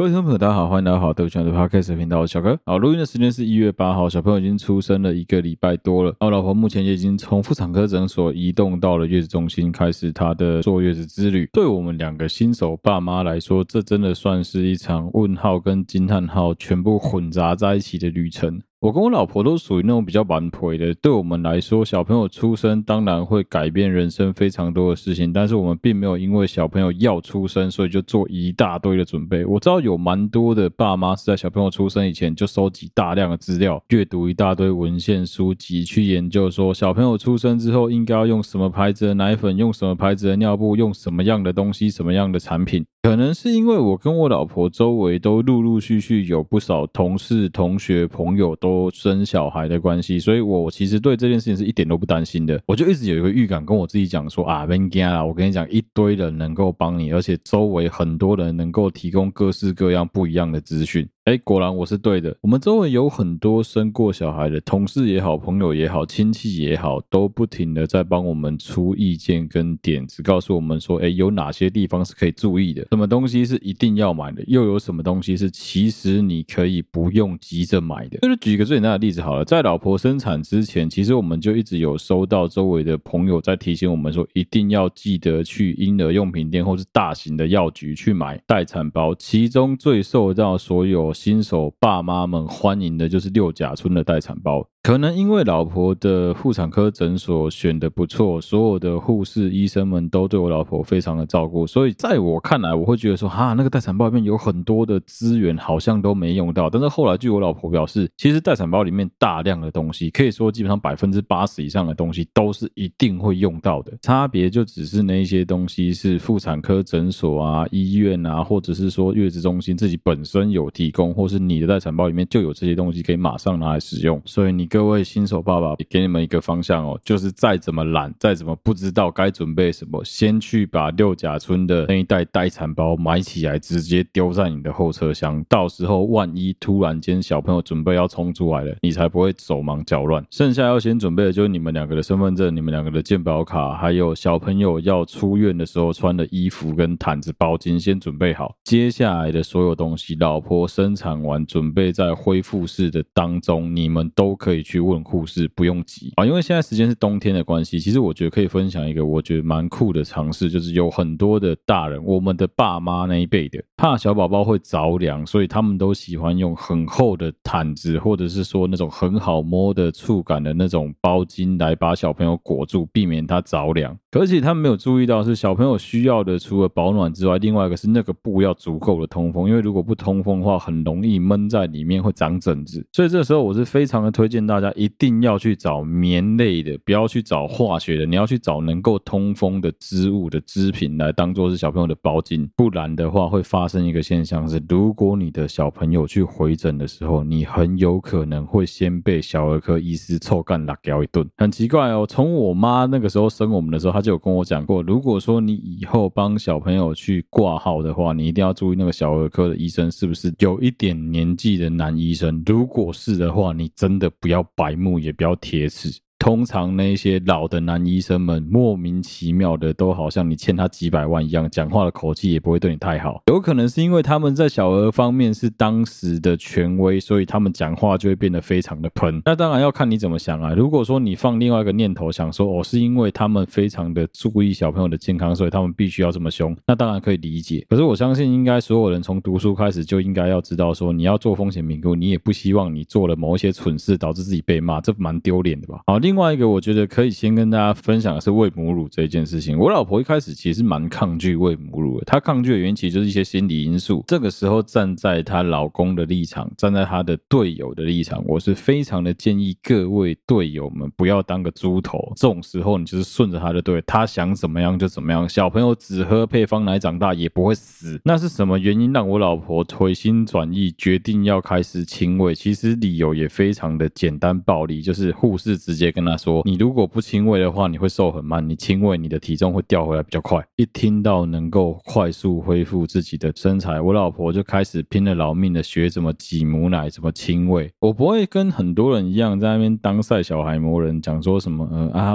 各位听众朋友大家好，欢迎来到好对不起我的 Podcast 频道，我是小哥。好，录音的时间是1月8号，小朋友已经出生了1个礼拜多了。我老婆目前也已经从妇产科诊所移动到了月子中心，开始她的坐月子之旅。对我们两个新手爸妈来说，这真的算是一场问号跟惊叹号全部混杂在一起的旅程。我跟我老婆都属于那种比较蛮皮的，对我们来说小朋友出生当然会改变人生非常多的事情，但是我们并没有因为小朋友要出生所以就做一大堆的准备。我知道有蛮多的爸妈是在小朋友出生以前就收集大量的资料，阅读一大堆文献书籍，去研究说小朋友出生之后应该要用什么牌子的奶粉，用什么牌子的尿布，用什么样的东西，什么样的产品。可能是因为我跟我老婆周围都陆陆续续有不少同事同学朋友都生小孩的关系，所以我其实对这件事情是一点都不担心的。我就一直有一个预感跟我自己讲说啊，别怕啦，我跟你讲一堆人能够帮你，而且周围很多人能够提供各式各样不一样的资讯。果然我是对的。我们周围有很多生过小孩的同事也好，朋友也好，亲戚也好，都不停的在帮我们出意见跟点子，告诉我们说有哪些地方是可以注意的，什么东西是一定要买的，又有什么东西是其实你可以不用急着买的。就是举一个最简单的例子好了，在老婆生产之前，其实我们就一直有收到周围的朋友在提醒我们说，一定要记得去婴儿用品店或是大型的药局去买待产包。其中最受到所有新手爸妈们欢迎的就是六甲村的待产包。可能因为老婆的妇产科诊所选得不错，所有的护士医生们都对我老婆非常的照顾，所以在我看来我会觉得说哈，那个待产包里面有很多的资源好像都没用到。但是后来据我老婆表示，其实待产包里面大量的东西，可以说基本上 80% 以上的东西都是一定会用到的，差别就只是那些东西是妇产科诊所啊、医院啊，或者是说月子中心自己本身有提供，或是你的待产包里面就有这些东西可以马上拿来使用。所以你各位新手爸爸也给你们一个方向哦，就是再怎么懒，再怎么不知道该准备什么，先去把六甲村的那一袋待产包买起来，直接丢在你的后车厢。到时候万一突然间小朋友准备要冲出来了，你才不会手忙脚乱。剩下要先准备的就是你们两个的身份证、你们两个的健保卡，还有小朋友要出院的时候穿的衣服跟毯子、包巾先准备好。接下来的所有东西，老婆生产完准备在恢复室的当中，你们都可以去问护士，不用急啊。因为现在时间是冬天的关系，其实我觉得可以分享一个我觉得蛮酷的尝试，就是有很多的大人，我们的爸妈那一辈的，怕小宝宝会着凉，所以他们都喜欢用很厚的毯子，或者是说那种很好摸的触感的那种包巾来把小朋友裹住，避免他着凉。可是他们没有注意到是小朋友需要的除了保暖之外，另外一个是那个布要足够的通风，因为如果不通风的话很容易闷在里面会长疹子。所以这时候我是非常的推荐大家一定要去找棉类的，不要去找化学的，你要去找能够通风的织物的织品来当做是小朋友的包巾。不然的话会发生一个现象是，如果你的小朋友去回诊的时候，你很有可能会先被小儿科医师臭干辣椒一顿。很奇怪哦，从我妈那个时候生我们的时候，她就有跟我讲过，如果说你以后帮小朋友去挂号的话，你一定要注意那个小儿科的医生是不是有一点年纪的男医生，如果是的话，你真的不要白目，也不要铁齿。通常那些老的男医生们莫名其妙的都好像你欠他几百万一样，讲话的口气也不会对你太好。有可能是因为他们在小儿方面是当时的权威，所以他们讲话就会变得非常的喷。那当然要看你怎么想啊，如果说你放另外一个念头想说是因为他们非常的注意小朋友的健康，所以他们必须要这么凶，那当然可以理解。可是我相信应该所有人从读书开始就应该要知道说，你要做风险评估，你也不希望你做了某一些蠢事导致自己被骂，这蛮丢脸的吧。好，另外一个我觉得可以先跟大家分享的是喂母乳这件事情。我老婆一开始其实蛮抗拒喂母乳的，她抗拒的原因其实就是一些心理因素。这个时候站在她老公的立场，站在她的队友的立场，我是非常的建议各位队友们不要当个猪头。这种时候你就是顺着她的队，她想怎么样就怎么样。小朋友只喝配方奶长大也不会死。那是什么原因让我老婆回心转意决定要开始亲喂？其实理由也非常的简单暴力，就是护士直接跟跟他说，你如果不轻微的话你会瘦很慢，你轻微你的体重会掉回来比较快。一听到能够快速恢复自己的身材，我老婆就开始拼了老命的学怎么挤母奶，怎么亲喂。我不会跟很多人一样在那边当晒小孩魔人，讲说什么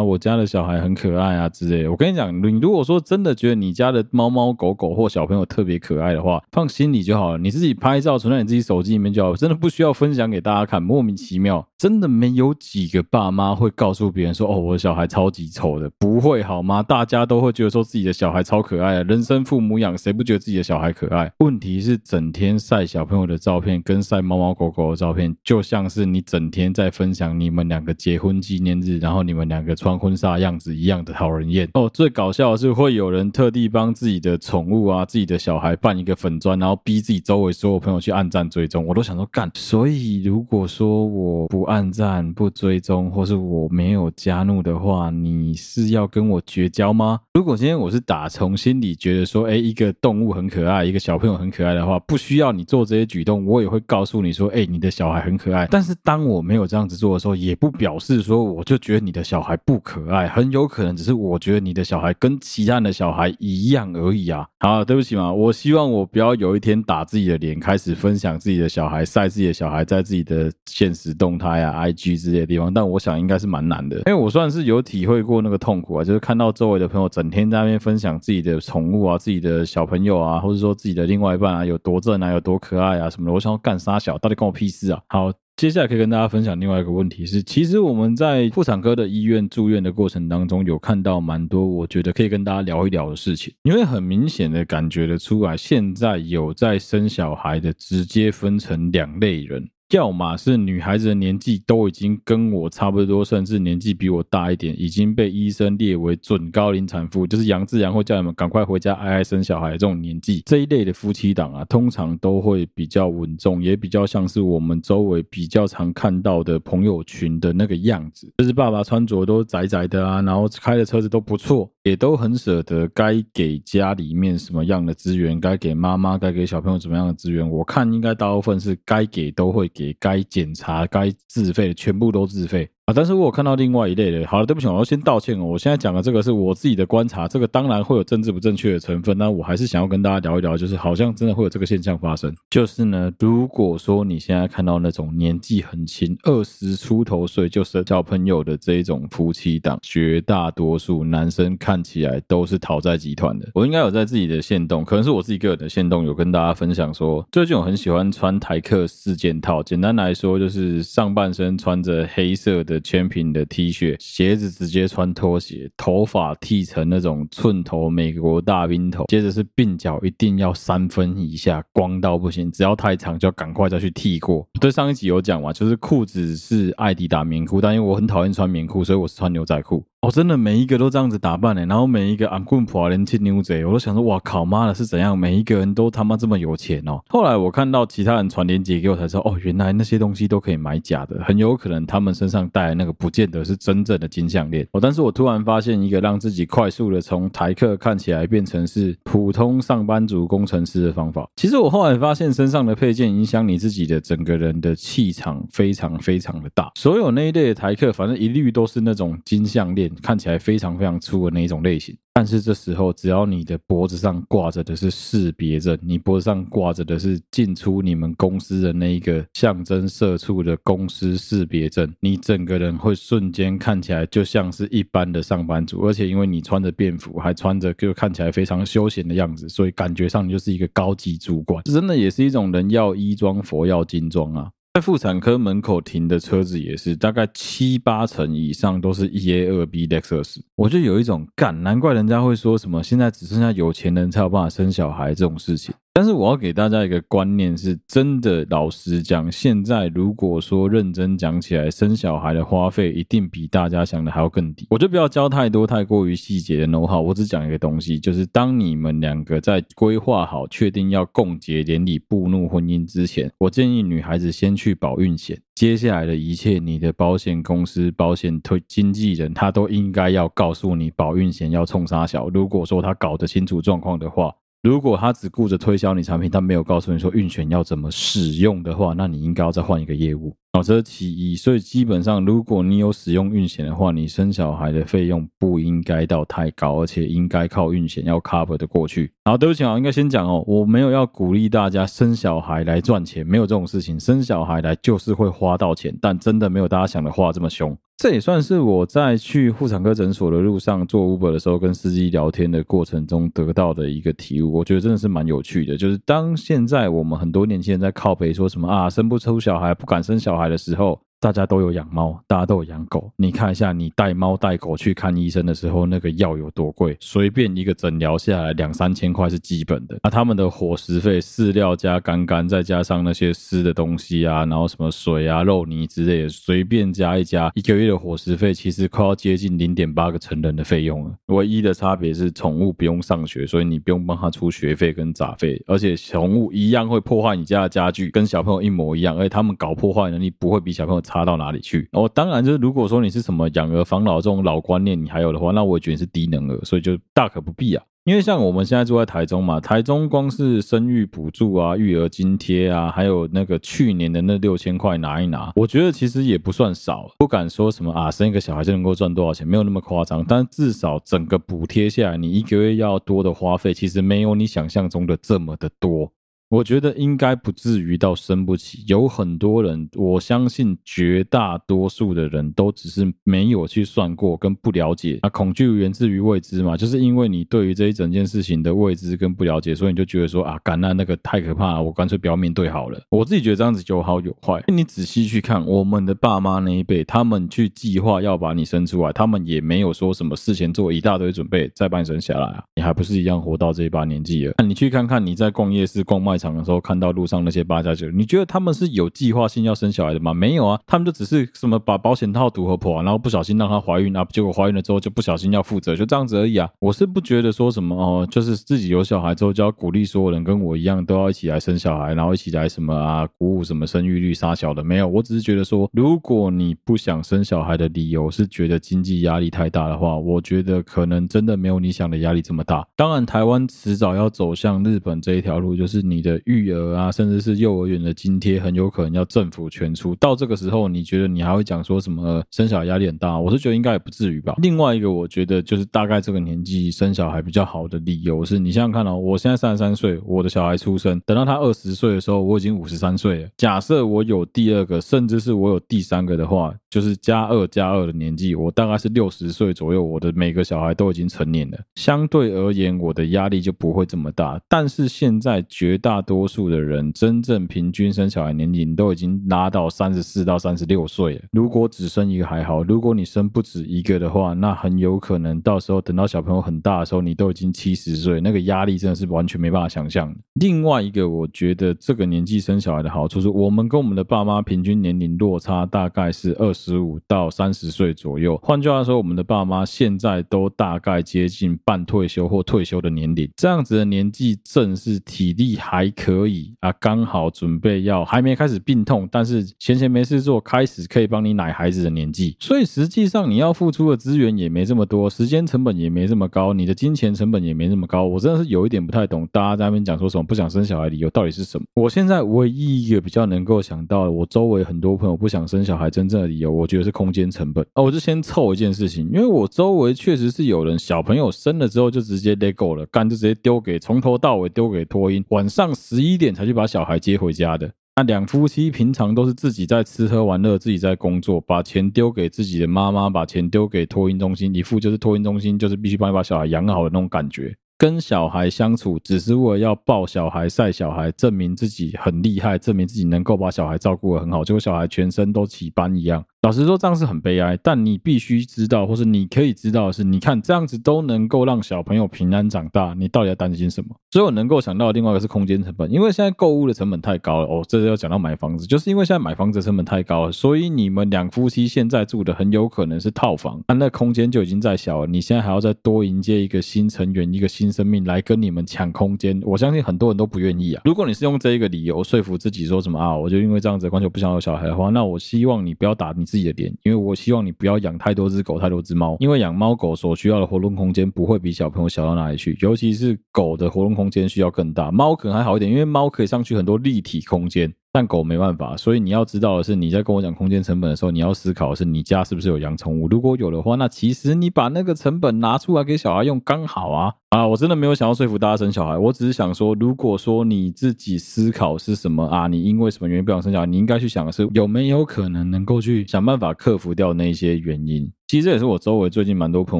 我家的小孩很可爱啊之类的。我跟你讲，你如果说真的觉得你家的猫猫狗狗或小朋友特别可爱的话，放心里就好了，你自己拍照存在你自己手机里面就好了，真的不需要分享给大家看。莫名其妙，真的没有几个爸妈会告诉别人说我的小孩超级丑的，不会好吗？大家都会觉得说自己的小孩超可爱的，人生父母养，谁不觉得自己的小孩可爱？问题是整天晒小朋友的照片跟晒猫猫狗狗的照片，就像是你整天在分享你们两个结婚纪念日，然后你们两个穿婚纱样子一样的讨人厌。最搞笑的是会有人特地帮自己的宠物啊自己的小孩办一个粉专，然后逼自己周围所有朋友去按赞追踪。我都想说干，所以如果说我不按赞不追踪或是我没有加怒的话，你是要跟我绝交吗？如果今天我是打从心里觉得说一个动物很可爱，一个小朋友很可爱的话，不需要你做这些举动，我也会告诉你说你的小孩很可爱。但是当我没有这样子做的时候，也不表示说我就觉得你的小孩不可爱，很有可能只是我觉得你的小孩跟其他人的小孩一样而已啊。好，对不起嘛，我希望我不要有一天打自己的脸，开始分享自己的小孩，晒自己的小孩在自己的现实动态啊 IG 之类的地方，但我想应该是蛮难的。因为我算是有体会过那个痛苦啊，就是看到周围的朋友整天在那边分享自己的宠物啊，自己的小朋友啊，或者说自己的另外一半啊有多正啊有多可爱啊什么的，我想要干啥小，到底跟我屁事啊。好，接下来可以跟大家分享另外一个问题是，其实我们在妇产科的医院住院的过程当中，有看到蛮多我觉得可以跟大家聊一聊的事情。你会很明显的感觉得出来，现在有在生小孩的直接分成两类人，要嘛是女孩子的年纪都已经跟我差不多，甚至年纪比我大一点，已经被医生列为准高龄产妇，就是杨志良会叫你们赶快回家哀哀生小孩这种年纪。这一类的夫妻档啊，通常都会比较稳重，也比较像是我们周围比较常看到的朋友群的那个样子，就是爸爸穿着都宅宅的啊，然后开的车子都不错，也都很舍得该给家里面什么样的资源，该给妈妈该给小朋友怎么样的资源。我看应该大部分是该给都会给，该检查该自费的全部都自费但是我有看到另外一类的。好了，对不起，我要先道歉我现在讲的这个是我自己的观察，这个当然会有政治不正确的成分，但我还是想要跟大家聊一聊，就是好像真的会有这个现象发生。就是呢，如果说你现在看到那种年纪很轻，20出头岁就是小朋友的这一种夫妻档，绝大多数男生看起来都是讨债集团的。我应该有在自己的限动，可能是我自己个人的限动，有跟大家分享说，最近我很喜欢穿台客四件套，简单来说就是上半身穿着黑色的Champion 的 T 恤，鞋子直接穿拖鞋，头发剃成那种寸头美国大兵头，接着是鬓角一定要3分以下，光到不行，只要太长就要赶快再去剃过。对，上一集有讲嘛，就是裤子是爱迪达棉裤，但因为我很讨厌穿棉裤，所以我是穿牛仔裤。真的每一个都这样子打扮，然后每一个俺棍婆连七牛贼，我都想说哇靠妈的是怎样，每一个人都他妈这么有钱哦。后来我看到其他人传链接给我才知道，原来那些东西都可以买假的，很有可能他们身上戴的那个不见得是真正的金项链但是我突然发现一个让自己快速的从台客看起来变成是普通上班族工程师的方法。其实我后来发现，身上的配件影响你自己的整个人的气场非常非常的大。所有那一类的台客反正一律都是那种金项链看起来非常非常粗的那一种类型，但是这时候只要你的脖子上挂着的是识别证，你脖子上挂着的是进出你们公司的那一个象征社畜的公司识别证，你整个人会瞬间看起来就像是一般的上班族，而且因为你穿着便服还穿着就看起来非常休闲的样子，所以感觉上你就是一个高级主管。这真的也是一种人要衣装佛要金装啊。在妇产科门口停的车子也是，大概7-8成以上都是 EA2B Lexus。 我就有一种干，难怪人家会说什么现在只剩下有钱人才有办法生小孩这种事情。但是我要给大家一个观念是，真的老实讲，现在如果说认真讲起来，生小孩的花费一定比大家想的还要更低。我就不要教太多太过于细节的 know how， 我只讲一个东西，就是当你们两个在规划好确定要共结连理步入婚姻之前，我建议女孩子先去保孕险，接下来的一切你的保险公司保险推经纪人他都应该要告诉你保孕险要冲啥小。如果说他搞得清楚状况的话，如果他只顾着推销你产品，他没有告诉你说运选要怎么使用的话，那你应该要再换一个业务。这是其一。所以基本上如果你有使用运险的话，你生小孩的费用不应该到太高，而且应该靠运险要 cover 的过去。好，对不起，我应该先讲哦，我没有要鼓励大家生小孩来赚钱，没有这种事情，生小孩来就是会花到钱，但真的没有大家想的花这么凶。这也算是我在去妇产科诊所的路上做 Uber 的时候跟司机聊天的过程中得到的一个体悟，我觉得真的是蛮有趣的。就是当现在我们很多年轻人在靠北说什么啊生不出小孩不敢生小孩的时候，大家都有养猫，大家都有养狗，你看一下你带猫带狗去看医生的时候，那个药有多贵，随便一个诊疗下来2-3千块是基本的。那他们的伙食费，饲料加干干，再加上那些湿的东西啊，然后什么水啊肉泥之类的，随便加一加，一个月的伙食费其实快要接近 0.8 个成人的费用了。唯一的差别是宠物不用上学，所以你不用帮他出学费跟杂费，而且宠物一样会破坏你家的家具，跟小朋友一模一样，而且他们搞破坏能力不会比小朋友差到哪里去。当然就是如果说你是什么养儿防老这种老观念你还有的话，那我也觉得是低能儿，所以就大可不必啊。因为像我们现在住在台中嘛，台中光是生育补助啊、育儿津贴啊，还有那个去年的那6000块拿一拿，我觉得其实也不算少，不敢说什么啊生一个小孩就能够赚多少钱，没有那么夸张，但至少整个补贴下来，你一个月要多的花费其实没有你想象中的这么的多。我觉得应该不至于到生不起，有很多人，我相信绝大多数的人都只是没有去算过跟不了解。恐惧源自于未知嘛，就是因为你对于这一整件事情的未知跟不了解，所以你就觉得说啊，干那个太可怕了，我干脆不要面对好了。我自己觉得这样子有好有坏。你仔细去看我们的爸妈那一辈，他们去计划要把你生出来，他们也没有说什么事前做一大堆准备再把你生下来啊，你还不是一样活到这一把年纪了。那你去看看你在逛夜市逛卖场的时候看到路上那些8+9，你觉得他们是有计划性要生小孩的吗？没有啊，他们就只是什么把保险套堵合破，然后不小心让她怀孕啊，结果怀孕了之后就不小心要负责，就这样子而已啊。我是不觉得说什么就是自己有小孩之后就要鼓励所有人跟我一样都要一起来生小孩，然后一起来什么啊鼓舞什么生育率杀小的，没有。我只是觉得说如果你不想生小孩的理由是觉得经济压力太大的话，我觉得可能真的没有你想的压力这么大。当然台湾迟早要走向日本这一条路，就是你的育儿啊，甚至是幼儿园的津贴很有可能要政府全出，到这个时候你觉得你还会讲说什么生小孩压力很大，我是觉得应该也不至于吧。另外一个我觉得就是大概这个年纪生小孩比较好的理由是，你想想看我现在33岁，我的小孩出生，等到他20岁的时候我已经53岁了，假设我有第二个甚至是我有第三个的话，就是+2+2的年纪，我大概是60岁左右，我的每个小孩都已经成年了，相对而言我的压力就不会这么大。但是现在绝大多数的人真正平均生小孩年龄都已经拉到34到36岁了。如果只生一个还好，如果你生不止一个的话，那很有可能到时候等到小朋友很大的时候你都已经70岁，那个压力真的是完全没办法想象的。另外一个我觉得这个年纪生小孩的好处是，我们跟我们的爸妈平均年龄落差大概是25到30岁左右，换句话说我们的爸妈现在都大概接近半退休或退休的年龄，这样子的年纪正是体力还可以啊，刚好准备要还没开始病痛，但是闲闲没事做开始可以帮你奶孩子的年纪。所以实际上你要付出的资源也没这么多，时间成本也没这么高，你的金钱成本也没这么高。我真的是有一点不太懂大家在那边讲说什么不想生小孩理由到底是什么。我现在唯一一个比较能够想到我周围很多朋友不想生小孩真正的理由，我觉得是空间成本我就先凑一件事情，因为我周围确实是有人小朋友生了之后就直接 let go 了，干就直接丢给从头到尾丢给托婴，晚上11点才去把小孩接回家的。那两夫妻平常都是自己在吃喝玩乐，自己在工作，把钱丢给自己的妈妈，把钱丢给托婴中心，一副就是托婴中心就是必须帮你把小孩养好的那种感觉。跟小孩相处只是为了要抱小孩晒小孩，证明自己很厉害，证明自己能够把小孩照顾得很好，结果小孩全身都起斑一样。老实说这样是很悲哀，但你必须知道或是你可以知道的是，你看这样子都能够让小朋友平安长大，你到底要担心什么？所以我能够想到的另外一个是空间成本，因为现在购物的成本太高了这就要讲到买房子，就是因为现在买房子的成本太高了，所以你们两夫妻现在住的很有可能是套房，那空间就已经在小了，你现在还要再多迎接一个新成员一个新生命来跟你们抢空间，我相信很多人都不愿意啊。如果你是用这一个理由说服自己说什么啊我就因为这样子的关系我不想有小孩的话，那我希望你不要打你自己自己的脸，因为我希望你不要养太多只狗太多只猫，因为养猫狗所需要的活动空间不会比小朋友小到哪里去，尤其是狗的活动空间需要更大，猫可能还好一点，因为猫可以上去很多立体空间，但狗没办法。所以你要知道的是，你在跟我讲空间成本的时候，你要思考的是你家是不是有养宠物，如果有的话，那其实你把那个成本拿出来给小孩用刚好啊。啊，我真的没有想要说服大家生小孩，我只是想说，如果说你自己思考是什么啊，你因为什么原因不想生小孩，你应该去想的是有没有可能能够去想办法克服掉那些原因。其实这也是我周围最近蛮多朋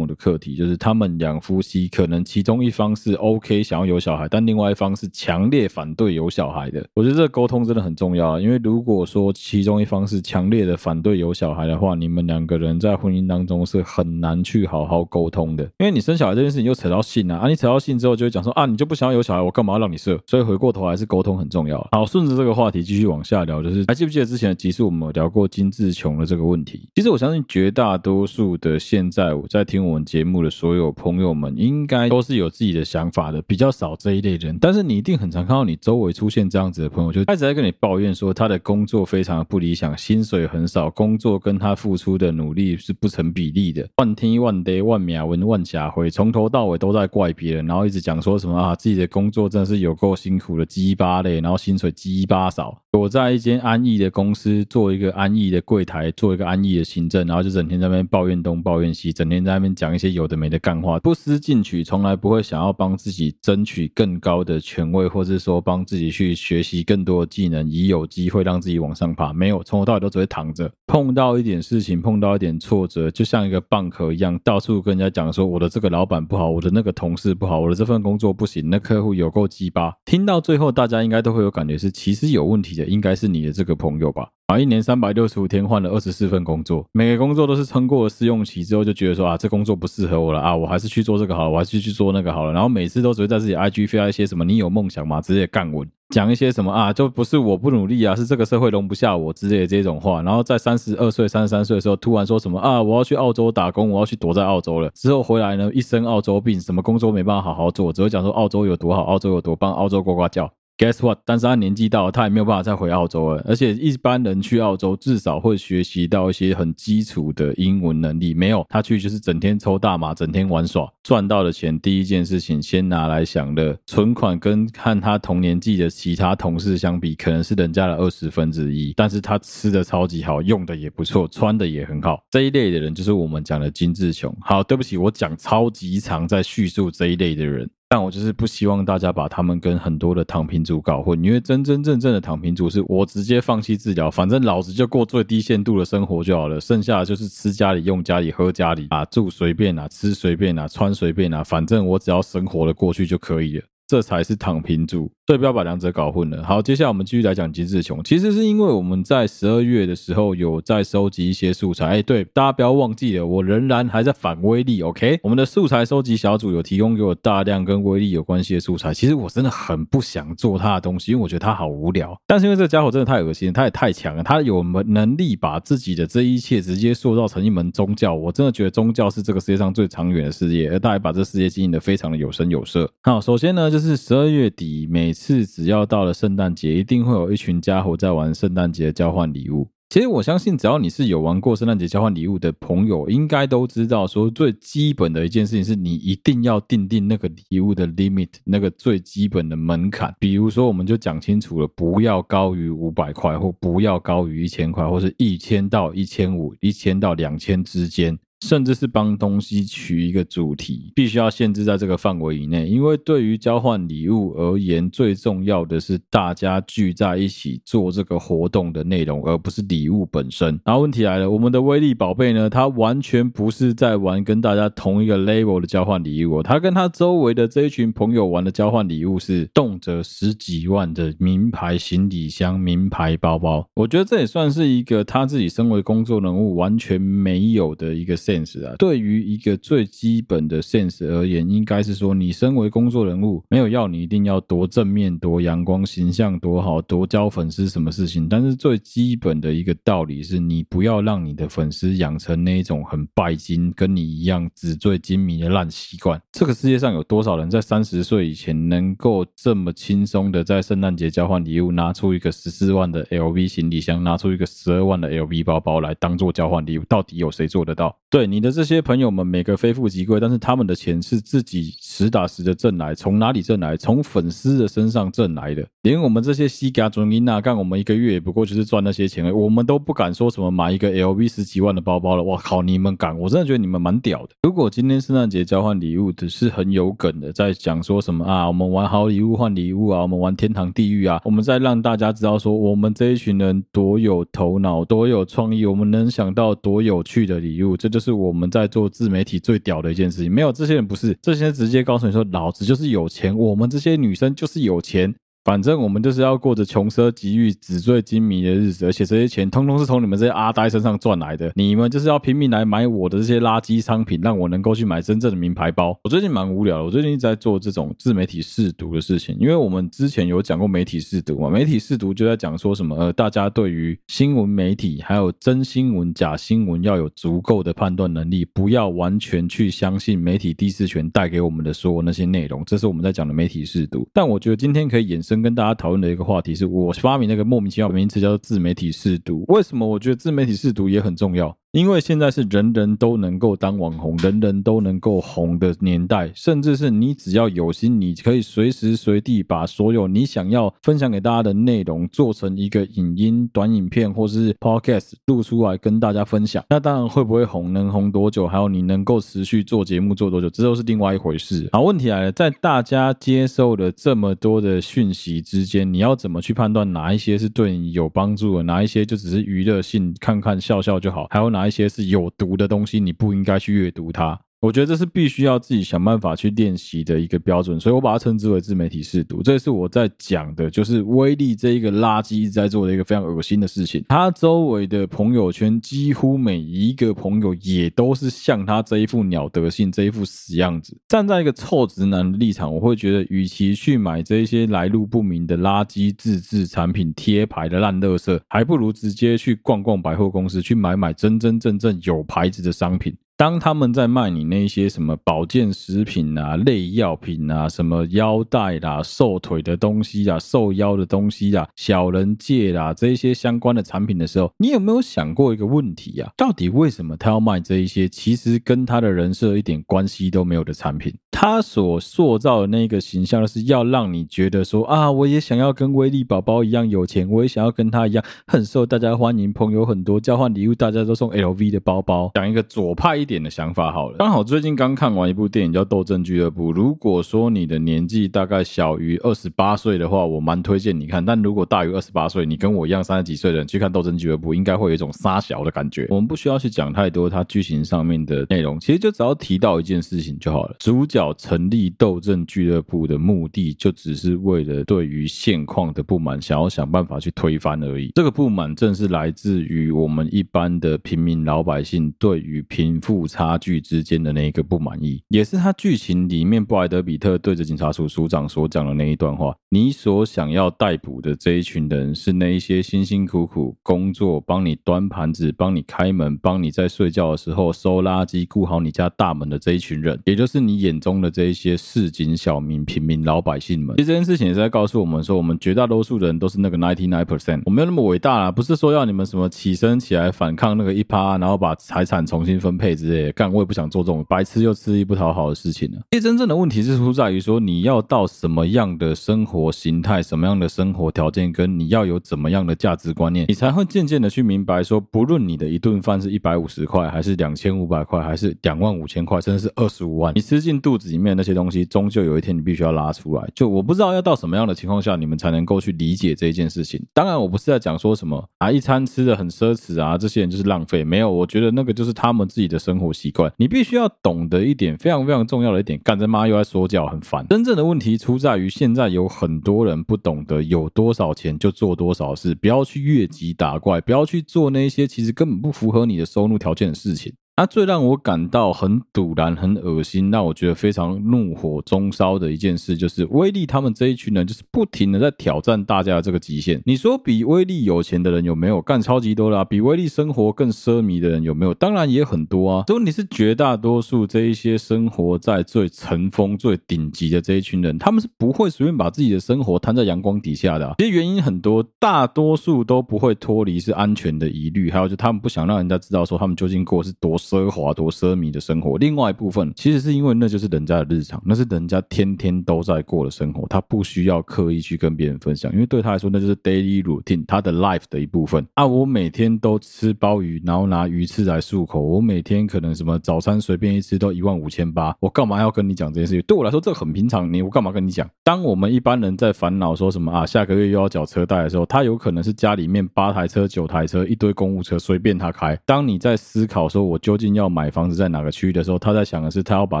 友的课题，就是他们两夫妻可能其中一方是 OK 想要有小孩，但另外一方是强烈反对有小孩的。我觉得这个沟通真的很重要，因为如果说其中一方是强烈的反对有小孩的话，你们两个人在婚姻当中是很难去好好沟通的。因为你生小孩这件事情又扯到性啊，你扯到性之后就会讲说啊，你就不想要有小孩，我干嘛要让你射？所以回过头还是沟通很重要。好，顺着这个话题继续往下聊，就是还记不记得之前的集数我们有聊过精致穷的这个问题？其实我相信绝大多数的现在我在听我们节目的所有朋友们应该都是有自己的想法的，比较少这一类人，但是你一定很常看到你周围出现这样子的朋友，就开始在跟你抱怨说他的工作非常的不理想，薪水很少，工作跟他付出的努力是不成比例的，万天万地万秒文万下回，从头到尾都在怪别人，然后一直讲说什么啊，自己的工作真的是有够辛苦的鸡巴累，然后薪水鸡巴少，我在一间安逸的公司做一个安逸的柜台，做一个安逸的行政，然后就整天在那边抱怨东抱怨西，整天在那边讲一些有的没的干话，不思进取，从来不会想要帮自己争取更高的权位，或是说帮自己去学习更多的技能以有机会让自己往上爬，没有，从头到尾都只会躺着，碰到一点事情碰到一点挫折就像一个蚌壳一样，到处跟人家讲说我的这个老板不好，我的那个同事不好，我的这份工作不行，那客户有够鸡巴。听到最后大家应该都会有感觉是其实有问题的应该是你的这个朋友吧。啊，一年365天换了24份工作，每个工作都是撑过了试用期之后就觉得说啊，这工作不适合我了啊，我还是去做这个好了，我还是去做那个好了，然后每次都只会在自己 IG 发一些什么你有梦想吗直接干文，讲一些什么啊，就不是我不努力啊，是这个社会容不下我之类的这种话，然后在32岁33岁的时候突然说什么啊，我要去澳洲打工，我要去躲在澳洲了，之后回来呢一身澳洲病，什么工作没办法好好做，只会讲说澳洲有多好，澳洲有多棒，澳洲呱呱叫。Guess what？ 但是他年纪到了，他也没有办法再回澳洲了。而且一般人去澳洲至少会学习到一些很基础的英文能力，没有，他去就是整天抽大麻，整天玩耍，赚到的钱第一件事情先拿来享乐，存款跟看他同年纪的其他同事相比可能是人家的1/20，但是他吃的超级好，用的也不错，穿的也很好，这一类的人就是我们讲的精致穷。好，对不起，我讲超级长在叙述这一类的人，但我就是不希望大家把他们跟很多的躺平族搞混，因为真正的躺平族是我直接放弃治疗，反正老子就过最低限度的生活就好了，剩下的就是吃家里用家里喝家里啊，住随便啊，吃随便啊，穿随便啊，反正我只要生活的过去就可以了，这才是躺平族，所以不要把两者搞混了。好，接下来我们继续来讲精致穷。其实是因为我们在12月的时候有在收集一些素材，哎，对，大家不要忘记了，我仍然还在反威力 OK， 我们的素材收集小组有提供给我大量跟威力有关系的素材，其实我真的很不想做他的东西，因为我觉得他好无聊，但是因为这个家伙真的太恶心了，他也太强了，他有能力把自己的这一切直接塑造成一门宗教，我真的觉得宗教是这个世界上最长远的事业，而他还把这世界经营得非常的有声有色。好，首先呢就是12月底，每次只要到了圣诞节，一定会有一群家伙在玩圣诞节交换礼物。其实我相信只要你是有玩过圣诞节交换礼物的朋友应该都知道说最基本的一件事情是你一定要订定那个礼物的 limit， 那个最基本的门槛，比如说我们就讲清楚了，不要高于500块，或不要高于1000块，或是1000到1500 1000到2000之间，甚至是帮东西取一个主题，必须要限制在这个范围以内，因为对于交换礼物而言，最重要的是大家聚在一起做这个活动的内容，而不是礼物本身。然后问题来了，我们的威力宝贝呢，他完全不是在玩跟大家同一个 level 的交换礼物，他跟他周围的这一群朋友玩的交换礼物是动辄10几万的名牌行李箱、名牌包包。我觉得这也算是一个他自己身为工作人物完全没有的一个set sense 啊，对于一个最基本的 sense 而言，应该是说你身为工作人物，没有要你一定要多正面、多阳光、形象多好、多教粉丝什么事情，但是最基本的一个道理是你不要让你的粉丝养成那一种很拜金、跟你一样纸醉金迷的烂习惯。这个世界上有多少人在30岁以前能够这么轻松的在圣诞节交换礼物，拿出一个14万的 LV 行李箱，拿出一个12万的 LV 包包来当做交换礼物？到底有谁做得到？对，你的这些朋友们每个非富即贵，但是他们的钱是自己实打实的挣来，从哪里挣来？从粉丝的身上挣来的。连我们这些西嘎准音啊，干我们一个月也不过就是赚那些钱，我们都不敢说什么买一个 LV 10几万的包包了。哇靠，你们敢？我真的觉得你们蛮屌的。如果今天圣诞节交换礼物的是很有梗的，在讲说什么啊，我们玩好礼物换礼物啊，我们玩天堂地狱啊，我们再让大家知道说我们这一群人多有头脑，多有创意，我们能想到多有趣的礼物，这就是我们在做自媒体最屌的一件事情。没有，这些人不是，这些人直接告诉你说老子就是有钱，我们这些女生就是有钱，反正我们就是要过着穷奢极欲、纸醉金迷的日子，而且这些钱通通是从你们这些阿呆身上赚来的，你们就是要拼命来买我的这些垃圾商品，让我能够去买真正的名牌包。我最近蛮无聊的，我最近一直在做这种自媒体识读的事情，因为我们之前有讲过媒体识读嘛，媒体识读就在讲说什么大家对于新闻媒体还有真新闻、假新闻要有足够的判断能力，不要完全去相信媒体第四权带给我们的所有那些内容，这是我们在讲的媒体识读。但我觉得今天可以衍生跟大家讨论的一个话题是，我发明那个莫名其妙的名词叫做自媒体识读。为什么我觉得自媒体识读也很重要？因为现在是人人都能够当网红，人人都能够红的年代，甚至是你只要有心，你可以随时随地把所有你想要分享给大家的内容做成一个影音、短影片或是 podcast 录出来跟大家分享。那当然会不会红，能红多久，还有你能够持续做节目做多久，这都是另外一回事。好，问题来了，在大家接受了这么多的讯息之间，你要怎么去判断哪一些是对你有帮助的，哪一些就只是娱乐性，看看笑笑就好，还有哪一些是有毒的东西，你不应该去阅读它。我觉得这是必须要自己想办法去练习的一个标准，所以我把它称之为自媒体识读。这是我在讲的，就是威力这一个垃圾一直在做的一个非常恶心的事情。他周围的朋友圈几乎每一个朋友也都是像他这一副鸟德性，这一副死样子。站在一个臭直男的立场，我会觉得与其去买这些来路不明的垃圾自制产品、贴牌的烂垃圾，还不如直接去逛逛百货公司，去买真真正正有牌子的商品。当他们在卖你那些什么保健食品啊、类药品啊、什么腰带啦、瘦腿的东西啦、瘦腰的东西啦、小人戒啦，这些相关的产品的时候，你有没有想过一个问题啊？到底为什么他要卖这一些其实跟他的人设一点关系都没有的产品？他所塑造的那个形象是要让你觉得说啊，我也想要跟威力宝宝一样有钱，我也想要跟他一样很受大家欢迎，朋友很多，交换礼物大家都送 LV 的包包。讲一个左派一点的想法好了，刚好最近刚看完一部电影叫《斗阵俱乐部》，如果说你的年纪大概小于28岁的话，我蛮推荐你看，但如果大于28岁，你跟我一样30几岁的人去看《斗阵俱乐部》，应该会有一种杀小的感觉。我们不需要去讲太多它剧情上面的内容，其实就只要提到一件事情就好了，主角成立斗阵俱乐部的目的就只是为了对于现况的不满，想要想办法去推翻而已。这个不满正是来自于我们一般的平民老百姓对于贫富差距之间的那一个不满意，也是他剧情里面布莱德比特对着警察署署长所讲的那一段话，你所想要逮捕的这一群人是那一些辛辛苦苦工作，帮你端盘子、帮你开门、帮你在睡觉的时候收垃圾、顾好你家大门的这一群人，也就是你眼中的这一些市井小民、平民老百姓们。其实这件事情也是在告诉我们说，我们绝大多数的人都是那个 99%， 我没有那么伟大啦，不是说要你们什么起身起来反抗那个1%，然后把财产重新分配之类的，干我也不想做这种白吃又吃力不讨好的事情了。其实真正的问题是出在于说，你要到什么样的生活形态、什么样的生活条件，跟你要有怎么样的价值观念，你才会渐渐的去明白说，不论你的一顿饭是150块，还是2500块，还是25000块，甚至是25万，你吃进肚子里面那些东西，终究有一天你必须要拉出来。就我不知道要到什么样的情况下，你们才能够去理解这一件事情。当然，我不是在讲说什么啊，一餐吃的很奢侈啊，这些人就是浪费。没有，我觉得那个就是他们自己的生活习惯，你必须要懂得一点非常非常重要的一点，干这妈又在说教，很烦。真正的问题出在于现在有很多人不懂得有多少钱就做多少事，不要去越级打怪，不要去做那些其实根本不符合你的收入条件的事情。啊，最让我感到很堵然、很恶心，让我觉得非常怒火中烧的一件事，就是威力他们这一群人，就是不停的在挑战大家的这个极限。你说比威力有钱的人有没有？干，超级多啦、啊！比威力生活更奢靡的人有没有？当然也很多啊。问题是绝大多数这一些生活在最尘封、最顶级的这一群人，他们是不会随便把自己的生活摊在阳光底下的、啊。其实原因很多，大多数都不会脱离是安全的疑虑，还有就他们不想让人家知道说他们究竟过是多奢华、多奢靡的生活。另外一部分其实是因为那就是人家的日常，那是人家天天都在过的生活，他不需要刻意去跟别人分享，因为对他来说那就是 daily routine， 他的 life 的一部分啊。我每天都吃鲍鱼，然后拿鱼刺来漱口，我每天可能什么早餐随便一吃都15800，我干嘛要跟你讲这件事情？对我来说这很平常，我干嘛跟你讲？当我们一般人在烦恼说什么啊，下个月又要缴车贷的时候，他有可能是家里面8台车、9台车、一堆公务车随便他开。当你在思考说我究竟要买房子在哪个区域的时候，他在想的是他要把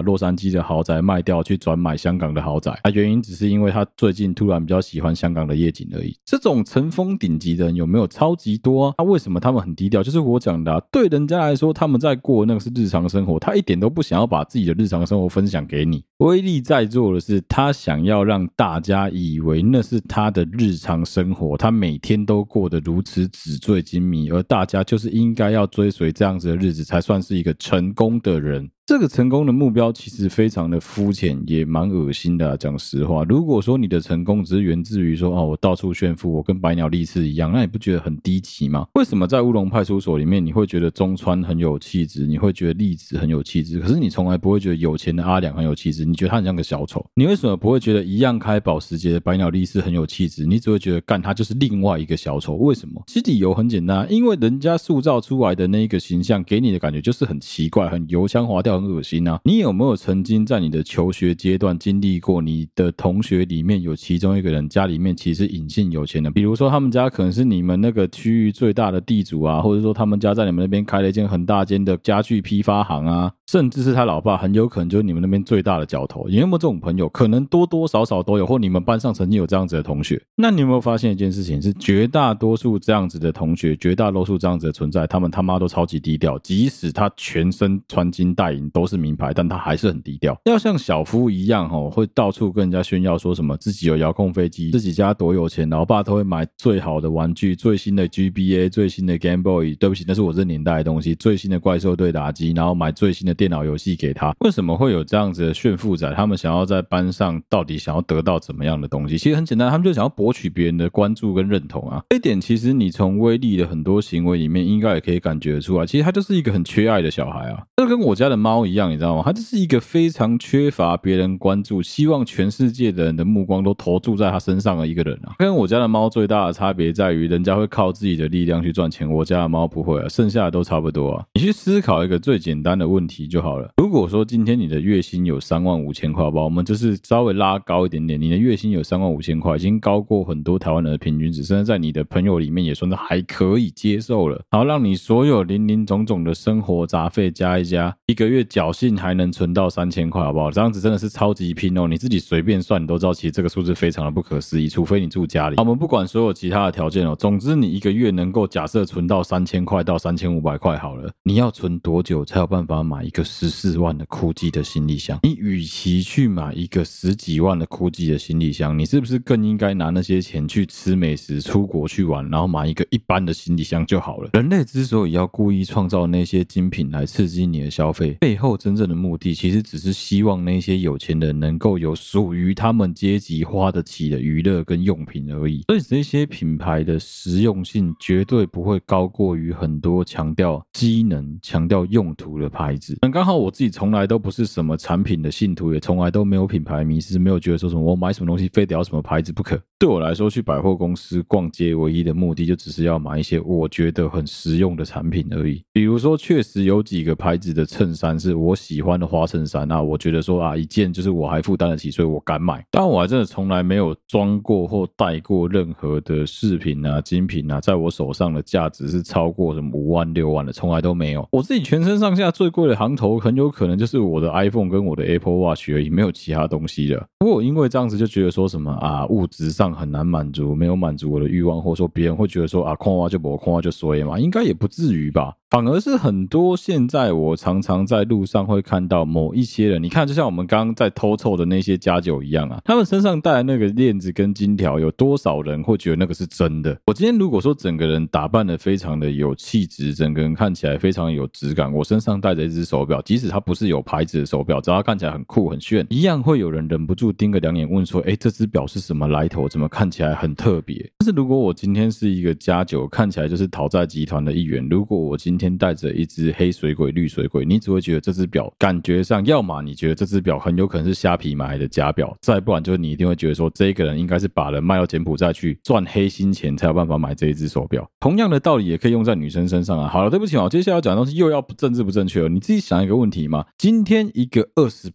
洛杉矶的豪宅卖掉去转买香港的豪宅、啊、原因只是因为他最近突然比较喜欢香港的夜景而已。这种尘封顶级的人有没有？超级多啊。那、啊、为什么他们很低调？就是我讲的、啊、对人家来说他们在过那个是日常生活，他一点都不想要把自己的日常生活分享给你。威力在做的是他想要让大家以为那是他的日常生活，他每天都过得如此纸醉金迷，而大家就是应该要追随这样子的日子才算是一个成功的人。这个成功的目标其实非常的肤浅，也蛮恶心的、啊、讲实话。如果说你的成功只是源自于说、哦、我到处炫富，我跟百鸟立翅一样，那你不觉得很低级吗？为什么在乌龙派出所里面你会觉得中川很有气质，你会觉得栗子很有气质，可是你从来不会觉得有钱的阿良很有气质，你觉得他很像个小丑。你为什么不会觉得一样开保时捷的百鸟力士很有气质，你只会觉得干他就是另外一个小丑？为什么？其实理由很简单，因为人家塑造出来的那一个形象给你的感觉就是很奇怪，很油腔滑调，很恶心啊！你有没有曾经在你的求学阶段经历过，你的同学里面有其中一个人家里面其实隐性有钱的，比如说他们家可能是你们那个区域最大的地主啊，或者说他们家在你们那边开了一间很大间的家具批发行啊，甚至是他老爸很有可能就是你们那边最大的角头。你有没有这种朋友？可能多多少少都有，或你们班上曾经有这样子的同学。那你有没有发现一件事情，是绝大多数这样子的同学，绝大多数这样子的存在，他们他妈都超级低调，即使他全身穿金戴银都是名牌，但他还是很低调。要像小夫一样、哦、会到处跟人家炫耀说什么自己有遥控飞机，自己家多有钱，老爸都会买最好的玩具，最新的 GBA， 最新的 Gameboy， 对不起那是我这年代的东西，最新的怪兽对打机，然后买最新的电脑游戏给他。为什么会有这样子的炫富仔？他们想要在班上到底想要得到怎么样的东西？其实很简单，他们就想要博取别人的关注跟认同啊。这一点其实你从威力的很多行为里面应该也可以感觉出来，其实他就是一个很缺爱的小孩啊。这跟我家的猫一样，你知道吗？他就是一个非常缺乏别人关注，希望全世界的人的目光都投注在他身上的一个人啊。跟我家的猫最大的差别在于，人家会靠自己的力量去赚钱，我家的猫不会啊，剩下的都差不多啊。你去思考一个最简单的问题就好了。如果说今天你的月薪有35000块，好不好？我们就是稍微拉高一点点，你的月薪有35000块，已经高过很多台湾人的平均值，甚至在你的朋友里面也算是还可以接受了。然后让你所有零零总总的生活杂费加一加，一个月侥幸还能存到3000块，好不好？这样子真的是超级拼哦！你自己随便算，你都知道，其实这个数字非常的不可思议，除非你住家里。我们不管所有其他的条件哦，总之你一个月能够假设存到3000块到3500块好了，你要存多久才有办法买一个14万的酷基的行李箱？你与其去买一个10几万的酷基的行李箱，你是不是更应该拿那些钱去吃美食、出国去玩，然后买一个一般的行李箱就好了？人类之所以要故意创造那些精品来刺激你的消费，背后真正的目的其实只是希望那些有钱人能够有属于他们阶级花得起的娱乐跟用品而已。所以这些品牌的实用性绝对不会高过于很多强调机能、强调用途的牌子。刚好我自己从来都不是什么产品的信徒，也从来都没有品牌迷失，没有觉得说什么我买什么东西非得要什么牌子不可。对我来说，去百货公司逛街唯一的目的就只是要买一些我觉得很实用的产品而已。比如说确实有几个牌子的衬衫是我喜欢的花衬衫啊，我觉得说啊，一件就是我还负担得起，所以我敢买。但我还真的从来没有装过或戴过任何的饰品啊、精品啊，在我手上的价值是超过什么5万6万的，从来都没有。我自己全身上下最贵的行头很有可能就是我的 iPhone 跟我的 Apple Watch 而已，没有其他东西的。不过我因为这样子就觉得说什么啊，物质上很难满足，没有满足我的欲望，或者说别人会觉得说啊，看我就没看我就衰嘛，应该也不至于吧。反而是很多现在我常常在路上会看到某一些人，你看就像我们刚刚在偷凑的那些假酒一样啊，他们身上戴的那个链子跟金条，有多少人会觉得那个是真的？我今天如果说整个人打扮得非常的有气质，整个人看起来非常有质感，我身上戴着一只手表，即使它不是有牌子的手表，只要它看起来很酷很炫，一样会有人忍不住盯个两眼问说，这只表是什么来头，怎么看起来很特别？但是如果我今天是一个假酒，看起来就是讨债集团的一员，如果我今天带着一只黑水鬼绿水鬼，你只会觉得这只表感觉上，要么你觉得这只表很有可能是虾皮买的假表，再不然就是你一定会觉得说这个人应该是把人卖到柬埔寨去赚黑心钱才有办法买这一只手表。同样的道理也可以用在女生身上啊。好了，对不起啊，接下来要讲的东西又要政治不正确了。你自己想一个问题嘛，今天一个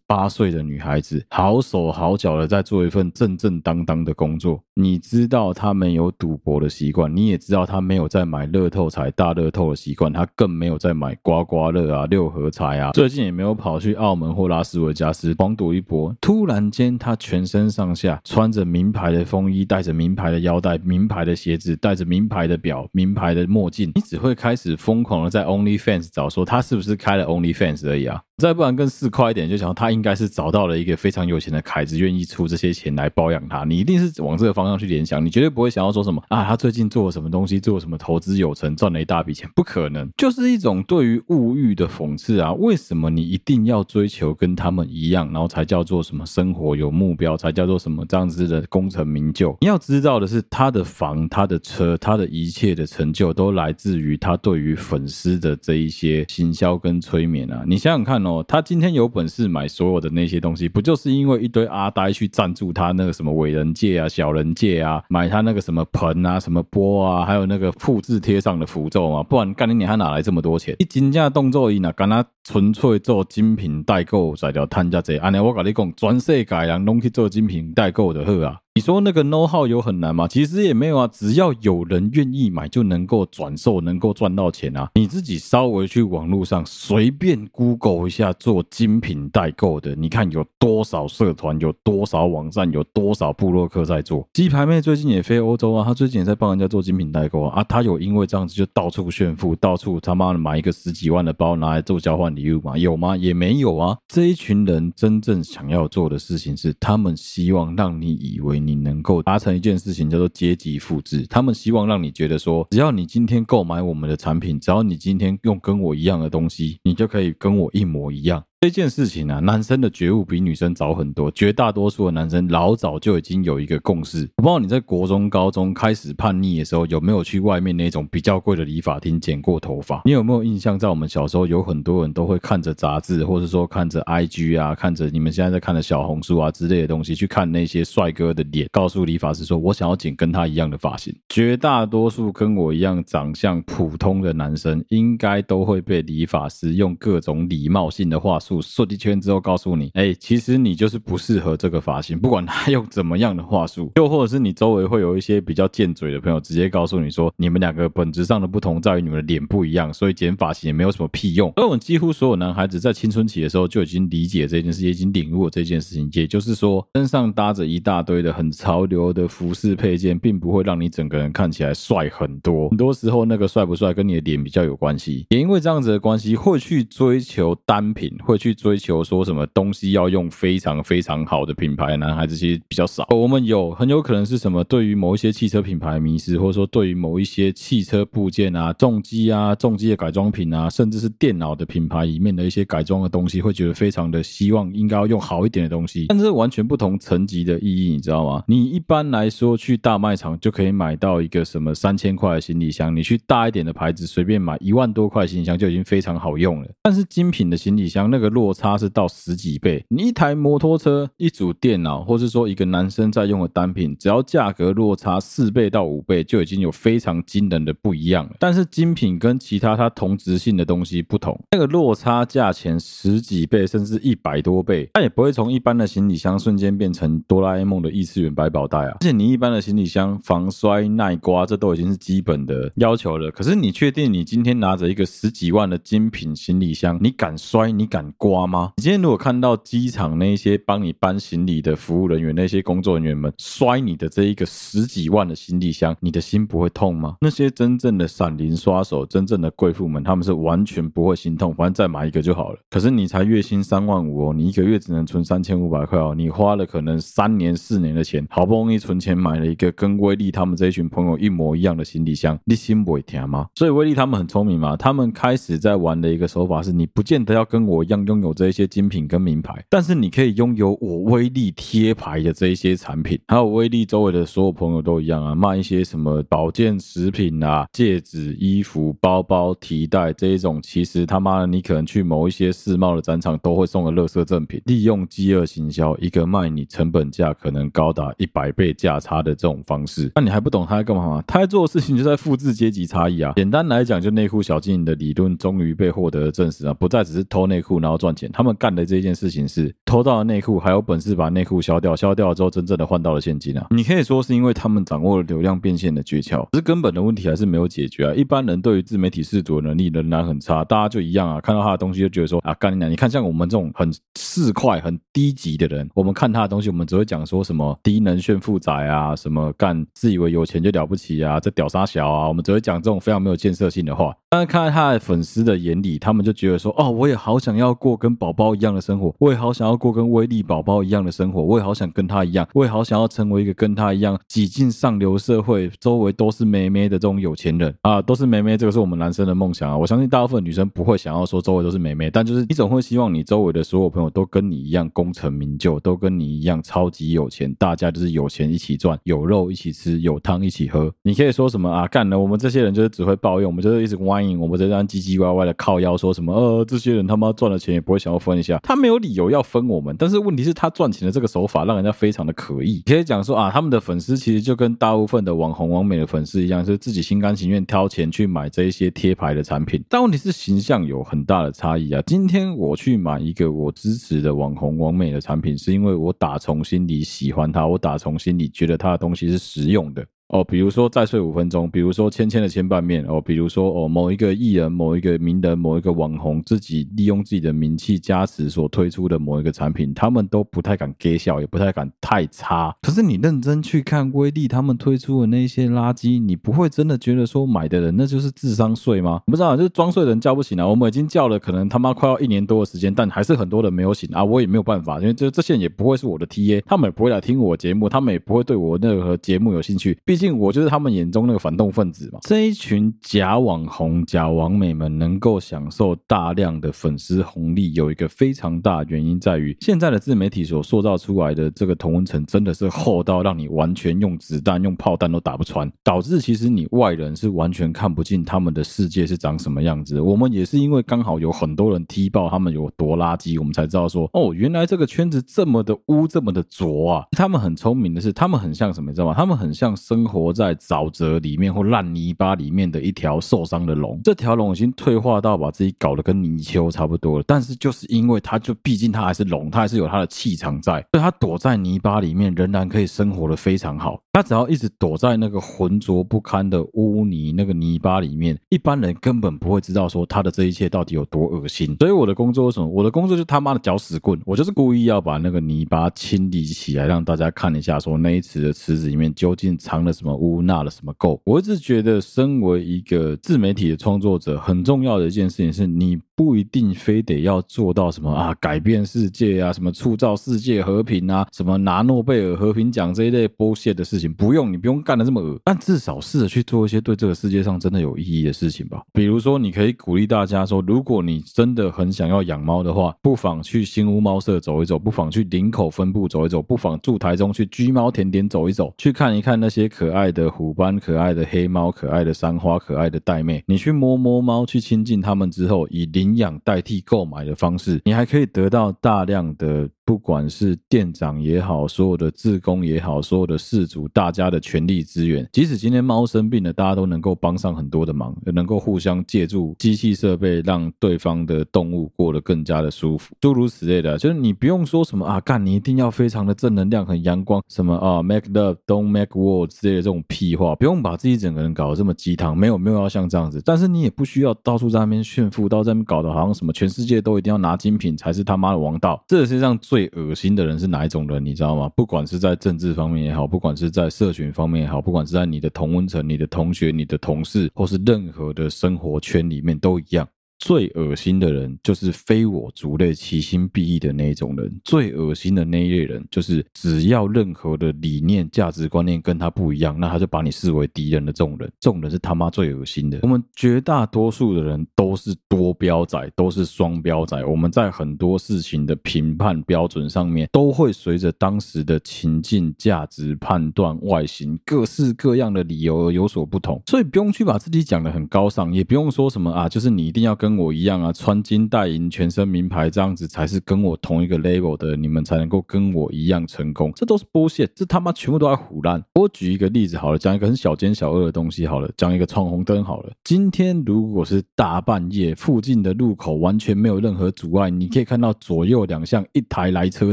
28岁的女孩子好手好脚的在做一份正正当当的工作，你知道她没有赌博的习惯，你也知道她没有在买乐透彩大乐透的习惯，她更没有在买刮刮乐啊六合彩啊，最近也没有跑去澳门或拉斯维加斯狂赌一波。突然间她全身上下穿着名牌的风衣，戴着名牌的腰带，名牌的鞋子，戴着名牌的表，名牌的墨镜，你只会开始疯狂的在 OnlyFans 找说她是不是开了 OnlyFans 而已啊，再不然更市侩一点就想他应该是找到了一个非常有钱的凯子愿意出这些钱来包养他，你一定是往这个方向去联想，你绝对不会想要说什么啊他最近做了什么东西，做了什么投资有成，赚了一大笔钱，不可能，就是一种对于物欲的讽刺啊。为什么你一定要追求跟他们一样，然后才叫做什么生活有目标，才叫做什么这样子的功成名就？你要知道的是，他的房，他的车，他的一切的成就都来自于他对于粉丝的这一些行销跟催眠啊。你想想看哦，他今天有本事买所有的那些东西，不就是因为一堆阿呆去赞助他那个什么伟人戒啊小人戒啊，买他那个什么盆啊什么钵啊，还有那个复制贴上的符咒嘛？不然干你娘他哪来这么多钱？他真的当作他如果只纯粹做精品代购才能赚这么多，这样我跟你说全世界人都去做精品代购就好了。你说那个 know-how 有很难吗？其实也没有啊，只要有人愿意买就能够转售，能够赚到钱啊。你自己稍微去网络上随便 Google 一下做精品代购的，你看有多少社团，有多少网站，有多少部落客在做。鸡排妹最近也飞欧洲啊，她最近也在帮人家做精品代购啊，她有因为这样子就到处炫富，到处他妈的买一个10几万的包拿来做交换礼物嘛？有吗？也没有啊。这一群人真正想要做的事情是，他们希望让你以为你能够达成一件事情叫做阶级复制，他们希望让你觉得说，只要你今天购买我们的产品，只要你今天用跟我一样的东西，你就可以跟我一模一样。这件事情啊，男生的觉悟比女生早很多，绝大多数的男生老早就已经有一个共识。我不知道你在国中高中开始叛逆的时候，有没有去外面那种比较贵的理发厅剪过头发，你有没有印象？在我们小时候有很多人都会看着杂志，或者说看着 IG 啊，看着你们现在在看的小红书啊之类的东西，去看那些帅哥的脸，告诉理发师说我想要剪跟他一样的发型。绝大多数跟我一样长相普通的男生应该都会被理发师用各种礼貌性的话说一圈之后告诉你，其实你就是不适合这个发型，不管他用怎么样的话术。又或者是你周围会有一些比较贱嘴的朋友直接告诉你说，你们两个本质上的不同在于你们的脸不一样，所以剪发型也没有什么屁用。而我们几乎所有男孩子在青春期的时候就已经理解这件事，也已经领悟了这件事情，也就是说，身上搭着一大堆的很潮流的服饰配件并不会让你整个人看起来帅很多，很多时候那个帅不帅跟你的脸比较有关系。也因为这样子的关系，会去追求单品，会去追求说什么东西要用非常非常好的品牌，男孩子其实比较少。我们很有可能是什么对于某一些汽车品牌的迷思，或者说对于某一些汽车部件啊、重机的改装品啊，甚至是电脑的品牌里面的一些改装的东西，会觉得非常的希望应该要用好一点的东西。但是完全不同层级的意义，你知道吗？你一般来说去大卖场就可以买到一个什么3000块的行李箱，你去大一点的牌子随便买1万多块行李箱就已经非常好用了。但是精品的行李箱那个落差是到10几倍，你一台摩托车、一组电脑，或是说一个男生在用的单品，只要价格落差4倍到5倍就已经有非常惊人的不一样了。但是精品跟其他它同质性的东西不同，那个落差价钱10几倍甚至100多倍，它也不会从一般的行李箱瞬间变成哆啦 A 梦的异次元百宝袋啊。而且你一般的行李箱防摔耐刮这都已经是基本的要求了，可是你确定你今天拿着一个10几万的精品行李箱，你敢摔你敢瓜吗？你今天如果看到机场那些帮你搬行李的服务人员，那些工作人员们摔你的这一个10几万的行李箱，你的心不会痛吗？那些真正的闪灵刷手，真正的贵妇们，他们是完全不会心痛，反正再买一个就好了。可是你才月薪3万5哦，你一个月只能存3500块哦，你花了可能3年4年的钱，好不容易存钱买了一个跟威力他们这一群朋友一模一样的行李箱，你心不会痛吗？所以威力他们很聪明嘛，他们开始在玩的一个手法是，你不见得要跟我一样拥有这一些精品跟名牌，但是你可以拥有我威力贴牌的这一些产品，还有威力周围的所有朋友都一样啊，卖一些什么保健食品啊、戒指、衣服、包包、提带这一种，其实他妈的你可能去某一些世贸的展场都会送的垃圾赠品，利用饥饿行销，一个卖你成本价可能高达100倍价差的这种方式。那你还不懂他在干嘛吗？他在做的事情就在复制阶级差异啊。简单来讲，就内裤小精灵的理论终于被获得了证实啊，不再只是偷内裤然后赚钱，他们干的这件事情是偷到了内裤，还有本事把内裤销掉，销掉了之后真正的换到了现金啊。你可以说是因为他们掌握了流量变现的诀窍，可是根本的问题还是没有解决啊。一般人对于自媒体识读的能力仍然很差，大家就一样啊，看到他的东西就觉得说啊，干你娘！你看像我们这种很市侩、很低级的人，我们看他的东西，我们只会讲说什么低能炫富宅啊，什么干自以为有钱就了不起啊，这屌杀小啊，我们只会讲这种非常没有建设性的话。但是看在他的粉丝的眼里，他们就觉得说，哦，我也好想要过跟宝宝一样的生活，我也好想要过跟威力宝宝一样的生活，我也好想跟他一样，我也好想要成为一个跟他一样挤进上流社会，周围都是妹妹的这种有钱人啊，都是妹妹，这个是我们男生的梦想啊。我相信大部分女生不会想要说周围都是妹妹，但就是你总会希望你周围的所有朋友都跟你一样功成名就，都跟你一样超级有钱，大家就是有钱一起赚，有肉一起吃，有汤一起喝。你可以说什么啊，干了我们这些人就是只会抱怨，我们就是一直歪音，我们这样唧唧歪歪的靠腰说什么这些人他妈赚了钱也不会想要分一下，他没有理由要分我们，但是问题是他赚钱的这个手法让人家非常的可疑。可以讲说啊，他们的粉丝其实就跟大部分的网红网美的粉丝一样，是自己心甘情愿挑钱去买这一些贴牌的产品，但问题是形象有很大的差异啊。今天我去买一个我支持的网红网美的产品，是因为我打从心里喜欢它，我打从心里觉得它的东西是实用的哦，比如说再睡5分钟，比如说芊芊的前半面哦，比如说哦某一个艺人、某一个名人、某一个网红自己利用自己的名气加持所推出的某一个产品，他们都不太敢给笑，也不太敢太差。可是你认真去看威力他们推出的那些垃圾，你不会真的觉得说买的人那就是智商税吗？我不知道，就是装睡的人叫不醒啊。我们已经叫了可能他妈快要1年多的时间，但还是很多人没有醒啊。我也没有办法，因为这些人也不会是我的 TA， 他们也不会来听我节目，他们也不会对我任何节目有兴趣，毕竟我就是他们眼中那个反动分子嘛。这一群假网红、假网美们能够享受大量的粉丝红利，有一个非常大原因在于，现在的自媒体所塑造出来的这个同温层真的是厚到让你完全用子弹、用炮弹都打不穿，导致其实你外人是完全看不进他们的世界是长什么样子。我们也是因为刚好有很多人踢爆他们有多垃圾，我们才知道说，哦，原来这个圈子这么的污、这么的浊啊。他们很聪明的是，他们很像什么，你知道吗？他们很像生活在沼泽里面或烂泥巴里面的一条受伤的龙，这条龙已经退化到把自己搞得跟泥鳅差不多了，但是就是因为它就毕竟它还是龙，它还是有它的气场在，所以它躲在泥巴里面仍然可以生活得非常好。它只要一直躲在那个浑浊不堪的污泥那个泥巴里面，一般人根本不会知道说它的这一切到底有多恶心。所以我的工作是什么？我的工作就是他妈的搅屎棍，我就是故意要把那个泥巴清理起来，让大家看一下说那一池的池子里面究竟藏了什么污，纳了什么垢。我一直觉得身为一个自媒体的创作者，很重要的一件事情是，你不一定非得要做到什么啊改变世界啊，什么塑造世界和平啊，什么拿诺贝尔和平奖这一类 bullshit 的事情，不用，你不用干得这么恶，但至少试着去做一些对这个世界上真的有意义的事情吧。比如说你可以鼓励大家说，如果你真的很想要养猫的话，不妨去新屋猫舍走一走，不妨去林口分部走一走，不妨住台中去居猫甜点走一走，去看一看那些可爱的虎斑、可爱的黑猫、可爱的三花、可爱的玳瑁，你去摸摸猫，去亲近它们之后，以领养代替购买的方式，你还可以得到大量的不管是店长也好，所有的志工也好，所有的事主，大家的全力支援，即使今天猫生病了，大家都能够帮上很多的忙，能够互相借助机器设备让对方的动物过得更加的舒服，诸如此类的。就是你不用说什么啊，干你一定要非常的正能量，很阳光，什么啊 make love don't make war 之类的这种屁话，不用把自己整个人搞得这么鸡汤，没有要像这样子。但是你也不需要到处在那边炫富，到在那边搞得好像什么全世界都一定要拿金品才是他妈的王道。这个世界上最恶心的人是哪一种人你知道吗？不管是在政治方面也好，不管是在社群方面也好，不管是在你的同温层、你的同学、你的同事，或是任何的生活圈里面都一样，最恶心的人就是非我族类其心必异的那一种人。最恶心的那一类人就是只要任何的理念价值观念跟他不一样，那他就把你视为敌人的这种人，这种人是他妈最恶心的。我们绝大多数的人都是多标仔，都是双标仔，我们在很多事情的评判标准上面都会随着当时的情境价值判断外形各式各样的理由而有所不同。所以不用去把自己讲得很高尚，也不用说什么啊，就是你一定要跟我一样啊，穿金戴银全身名牌，这样子才是跟我同一个 level 的，你们才能够跟我一样成功。这都是 bullshit， 这他妈全部都在唬烂。我举一个例子好了，讲一个很小奸小恶的东西好了，讲一个闯红灯好了。今天如果是大半夜，附近的路口完全没有任何阻碍，你可以看到左右两项一台来车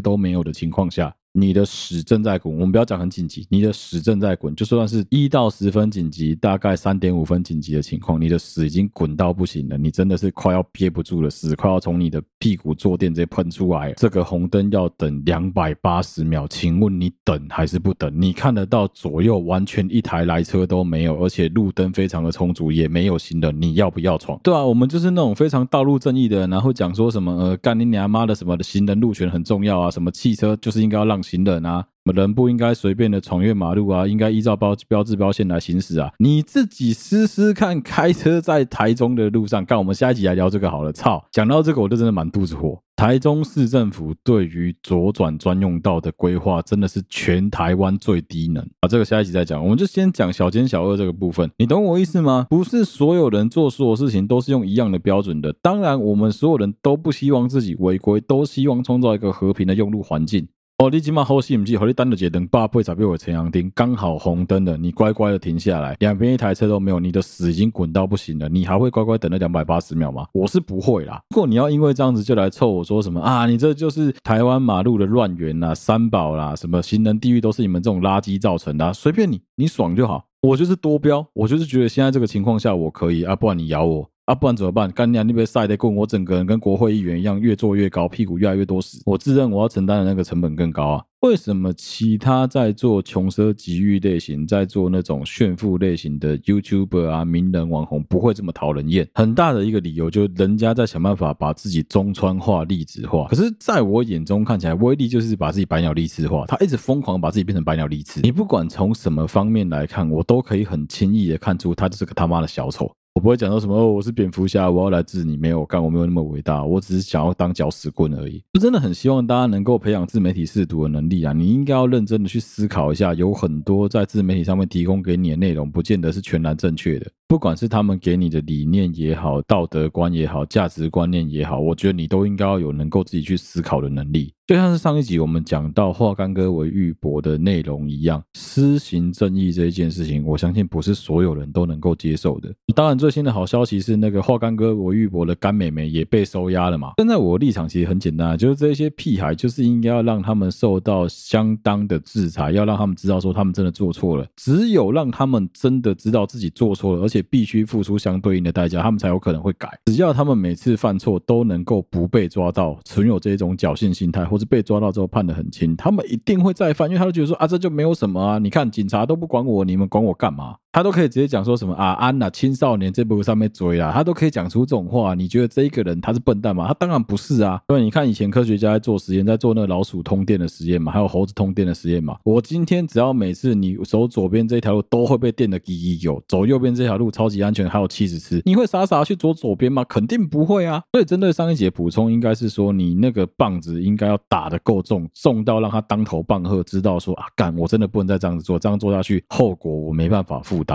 都没有的情况下，你的屎正在滚，我们不要讲很紧急，你的屎正在滚，就算是1到10分紧急，大概 3.5 分紧急的情况，你的屎已经滚到不行了，你真的是快要憋不住了，屎快要从你的屁股坐垫直接喷出来了。这个红灯要等280秒，请问你等还是不等？你看得到左右完全一台来车都没有，而且路灯非常的充足，也没有行人，你要不要闯？对啊，我们就是那种非常道路正义的人，然后讲说什么干你娘妈的什么的行人路权很重要啊，什么汽车就是应该要让行人啊，人不应该随便的闯越马路啊，应该依照标志标线来行驶啊。你自己试试看，开车在台中的路上干。我们下一集来聊这个好了。操，讲到这个我就真的满肚子火。台中市政府对于左转专用道的规划真的是全台湾最低能啊！这个下一集再讲，我们就先讲小奸小恶这个部分，你懂我意思吗？不是所有人做所有事情都是用一样的标准的，当然我们所有人都不希望自己违规，都希望创造一个和平的用路环境。哦，你现在好戏不是给你等到一个286的前红灯，刚好红灯了，你乖乖的停下来，两边一台车都没有，你的屎已经滚到不行了，你还会乖乖等到280秒吗？我是不会啦。如果你要因为这样子就来凑我说什么啊，你这就是台湾马路的乱源啦、三宝啦、什么行人地狱都是你们这种垃圾造成的啊，随便你，你爽就好。我就是多标，我就是觉得现在这个情况下我可以啊，不然你咬我啊，不然怎么办？干娘那边晒得滚，我整个人跟国会议员一样，越做越高，屁股越来越多屎。我自认我要承担的那个成本更高啊。为什么其他在做穷奢极欲类型，在做那种炫富类型的 YouTuber 啊、名人网红不会这么讨人厌？很大的一个理由就是人家在想办法把自己中川化、粒子化。可是在我眼中看起来，威力就是把自己白鸟利刺化，他一直疯狂把自己变成白鸟利刺。你不管从什么方面来看，我都可以很轻易的看出他就是个他妈的小丑。我不会讲到什么哦，我是蝙蝠侠，我要来治你，没有干，我没有那么伟大，我只是想要当搅屎棍而已。就真的很希望大家能够培养自媒体识读的能力啊！你应该要认真的去思考一下，有很多在自媒体上面提供给你的内容，不见得是全然正确的。不管是他们给你的理念也好，道德观也好，价值观念也好，我觉得你都应该要有能够自己去思考的能力。就像是上一集我们讲到化干戈为玉帛的内容一样，施行正义这一件事情，我相信不是所有人都能够接受的。当然最新的好消息是那个化干戈为玉帛的干妹妹也被收押了嘛。站在我的立场其实很简单，就是这些屁孩就是应该要让他们受到相当的制裁，要让他们知道说他们真的做错了，只有让他们真的知道自己做错了，而且必须付出相对应的代价，他们才有可能会改。只要他们每次犯错都能够不被抓到，存有这种侥幸心态，或是被抓到之后判得很轻，他们一定会再犯，因为他就觉得说啊，这就没有什么啊，你看警察都不管我，你们管我干嘛？他都可以直接讲说什么啊，安啦、青少年这部上面追啦，他都可以讲出这种话。你觉得这一个人他是笨蛋吗？他当然不是啊。所以你看以前科学家在做实验，在做那个老鼠通电的实验嘛，还有猴子通电的实验嘛。我今天只要每次你走左边这条路都会被电的滴滴油，走右边这条路超级安全，还有70吃，你会傻傻去走左边吗？肯定不会啊。所以针对上一节补充，应该是说你那个棒子应该要打得够重，重到让他当头棒喝，知道说啊，干我真的不能再这样子做，这样做下去后果我没办法负担。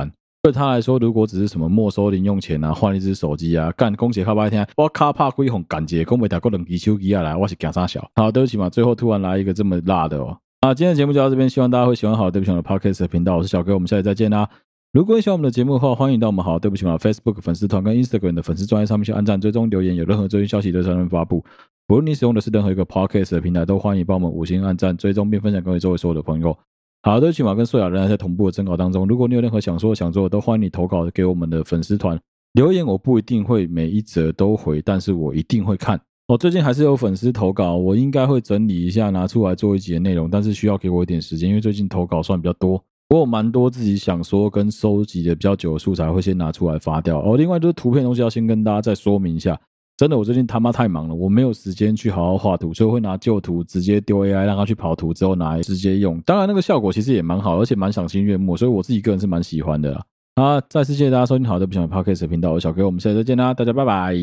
对他来说，如果只是什么没收零用钱啊，换一只手机啊，干公姐靠白天，我卡怕归红感觉，公没打过两支手机啊来，我是干啥小？好，对不起嘛，最后突然来一个这么辣的哦。啊，今天的节目就到这边，希望大家会喜欢好对不起我的 Podcast 频道，我是小哥，我们下期再见啦。如果你喜欢我们的节目的话，欢迎到我们好对不起嘛 Facebook 粉丝团跟 Instagram 的粉丝专页上面去按赞、追踪、留言，有任何最新消息都在上面发布。无论你使用的是任何一个 Podcast 的平台，都欢迎帮我们五星按赞、追踪并分享给周围所有的朋友。好，对不起嘛跟素雅仍然在同步的征稿当中，如果你有任何想说想做的，都欢迎你投稿给我们的粉丝团留言，我不一定会每一则都回，但是我一定会看。最近还是有粉丝投稿，我应该会整理一下拿出来做一集的内容，但是需要给我一点时间，因为最近投稿算比较多，我有蛮多自己想说跟收集的比较久的素材会先拿出来发掉。另外就是图片的东西要先跟大家再说明一下，真的我最近他妈太忙了，我没有时间去好好画图，所以会拿旧图直接丢 AI 让他去跑图之后拿来直接用，当然那个效果其实也蛮好，而且蛮赏心悦目，所以我自己个人是蛮喜欢的啦。再次谢谢大家收听好的不想的 Podcast 频道，我是小哥，我们下次再见啦，大家拜拜。